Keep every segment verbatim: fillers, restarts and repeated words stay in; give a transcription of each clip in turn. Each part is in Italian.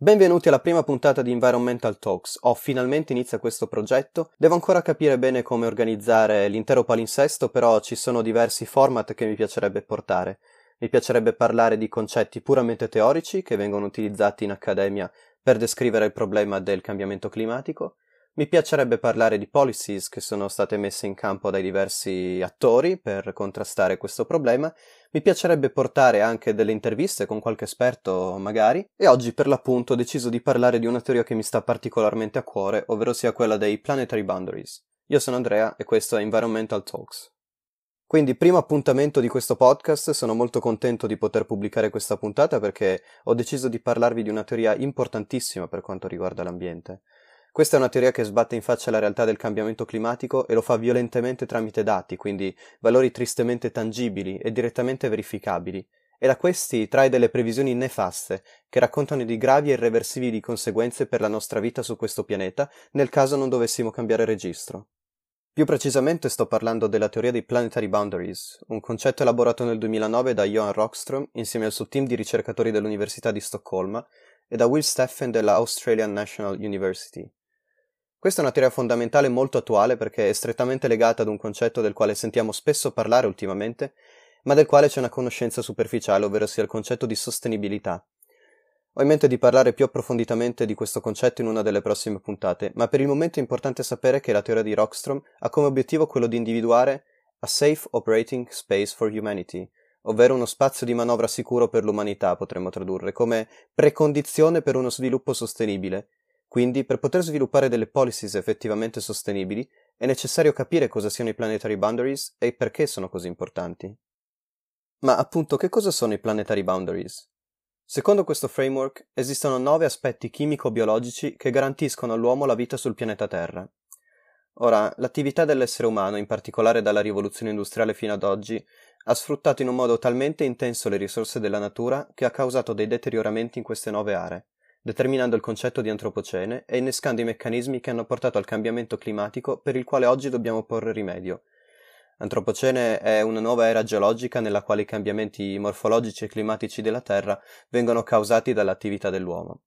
Benvenuti alla prima puntata di Environmental Talks. Oh, finalmente inizia questo progetto. Devo ancora capire bene come organizzare l'intero palinsesto, però ci sono diversi format che mi piacerebbe portare. Mi piacerebbe parlare di concetti puramente teorici che vengono utilizzati in accademia per descrivere il problema del cambiamento climatico. Mi piacerebbe parlare di policies che sono state messe in campo dai diversi attori per contrastare questo problema. Mi piacerebbe portare anche delle interviste con qualche esperto, magari. E oggi, per l'appunto, ho deciso di parlare di una teoria che mi sta particolarmente a cuore, ovvero sia quella dei Planetary Boundaries. Io sono Andrea e questo è Environmental Talks. Quindi, primo appuntamento di questo podcast, sono molto contento di poter pubblicare questa puntata perché ho deciso di parlarvi di una teoria importantissima per quanto riguarda l'ambiente. Questa è una teoria che sbatte in faccia alla realtà del cambiamento climatico e lo fa violentemente tramite dati, quindi valori tristemente tangibili e direttamente verificabili, e da questi trae delle previsioni nefaste che raccontano di gravi e irreversibili conseguenze per la nostra vita su questo pianeta nel caso non dovessimo cambiare registro. Più precisamente sto parlando della teoria dei Planetary Boundaries, un concetto elaborato nel duemilanove da Johan Rockström insieme al suo team di ricercatori dell'Università di Stoccolma e da Will Steffen della Australian National University. Questa è una teoria fondamentale molto attuale perché è strettamente legata ad un concetto del quale sentiamo spesso parlare ultimamente, ma del quale c'è una conoscenza superficiale, ovvero sia il concetto di sostenibilità. Ho in mente di parlare più approfonditamente di questo concetto in una delle prossime puntate, ma per il momento è importante sapere che la teoria di Rockström ha come obiettivo quello di individuare a safe operating space for humanity, ovvero uno spazio di manovra sicuro per l'umanità, potremmo tradurre, come precondizione per uno sviluppo sostenibile. Quindi, per poter sviluppare delle policies effettivamente sostenibili, è necessario capire cosa siano i Planetary Boundaries e perché sono così importanti. Ma appunto, che cosa sono i Planetary Boundaries? Secondo questo framework, esistono nove aspetti chimico-biologici che garantiscono all'uomo la vita sul pianeta Terra. Ora, l'attività dell'essere umano, in particolare dalla rivoluzione industriale fino ad oggi, ha sfruttato in un modo talmente intenso le risorse della natura che ha causato dei deterioramenti in queste nove aree, determinando il concetto di antropocene e innescando i meccanismi che hanno portato al cambiamento climatico per il quale oggi dobbiamo porre rimedio. Antropocene è una nuova era geologica nella quale i cambiamenti morfologici e climatici della Terra vengono causati dall'attività dell'uomo.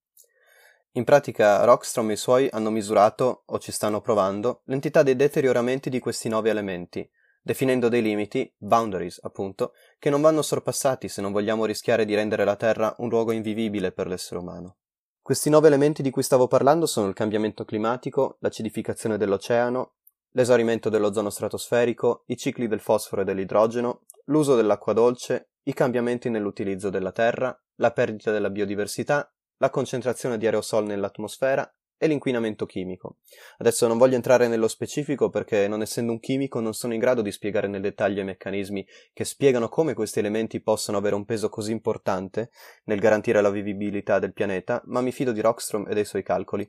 In pratica, Rockström e i suoi hanno misurato, o ci stanno provando, l'entità dei deterioramenti di questi nove elementi, definendo dei limiti, boundaries appunto, che non vanno sorpassati se non vogliamo rischiare di rendere la Terra un luogo invivibile per l'essere umano. Questi nove elementi di cui stavo parlando sono il cambiamento climatico, l'acidificazione dell'oceano, l'esaurimento dell'ozono stratosferico, i cicli del fosforo e dell'idrogeno, l'uso dell'acqua dolce, i cambiamenti nell'utilizzo della terra, la perdita della biodiversità, la concentrazione di aerosol nell'atmosfera e l'inquinamento chimico. Adesso non voglio entrare nello specifico perché, non essendo un chimico, non sono in grado di spiegare nel dettaglio i meccanismi che spiegano come questi elementi possono avere un peso così importante nel garantire la vivibilità del pianeta, ma mi fido di Rockström e dei suoi calcoli,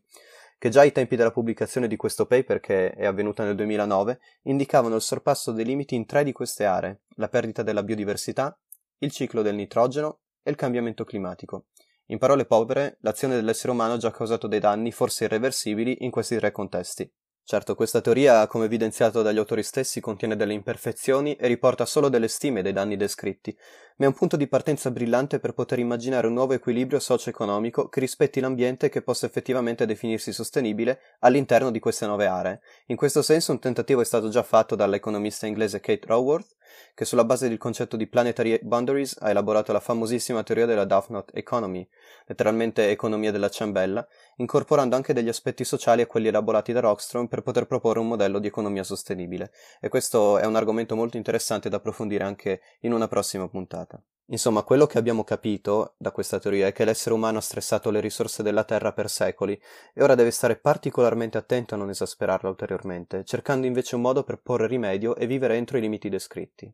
che già ai tempi della pubblicazione di questo paper, che è avvenuta nel duemilanove, indicavano il sorpasso dei limiti in tre di queste aree, la perdita della biodiversità, il ciclo del nitrogeno e il cambiamento climatico. In parole povere, l'azione dell'essere umano ha già causato dei danni forse irreversibili in questi tre contesti. Certo, questa teoria, come evidenziato dagli autori stessi, contiene delle imperfezioni e riporta solo delle stime dei danni descritti, ma è un punto di partenza brillante per poter immaginare un nuovo equilibrio socio-economico che rispetti l'ambiente e che possa effettivamente definirsi sostenibile all'interno di queste nuove aree. In questo senso un tentativo è stato già fatto dall'economista inglese Kate Raworth, che sulla base del concetto di Planetary Boundaries ha elaborato la famosissima teoria della Doughnut Economy, letteralmente economia della ciambella, incorporando anche degli aspetti sociali a quelli elaborati da Rockström per poter proporre un modello di economia sostenibile, e questo è un argomento molto interessante da approfondire anche in una prossima puntata. Insomma, quello che abbiamo capito da questa teoria è che l'essere umano ha stressato le risorse della Terra per secoli e ora deve stare particolarmente attento a non esasperarla ulteriormente, cercando invece un modo per porre rimedio e vivere entro i limiti descritti.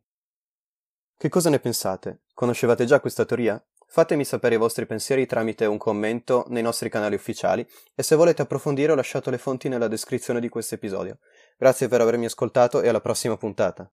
Che cosa ne pensate? Conoscevate già questa teoria? Fatemi sapere i vostri pensieri tramite un commento nei nostri canali ufficiali e se volete approfondire ho lasciato le fonti nella descrizione di questo episodio. Grazie per avermi ascoltato e alla prossima puntata.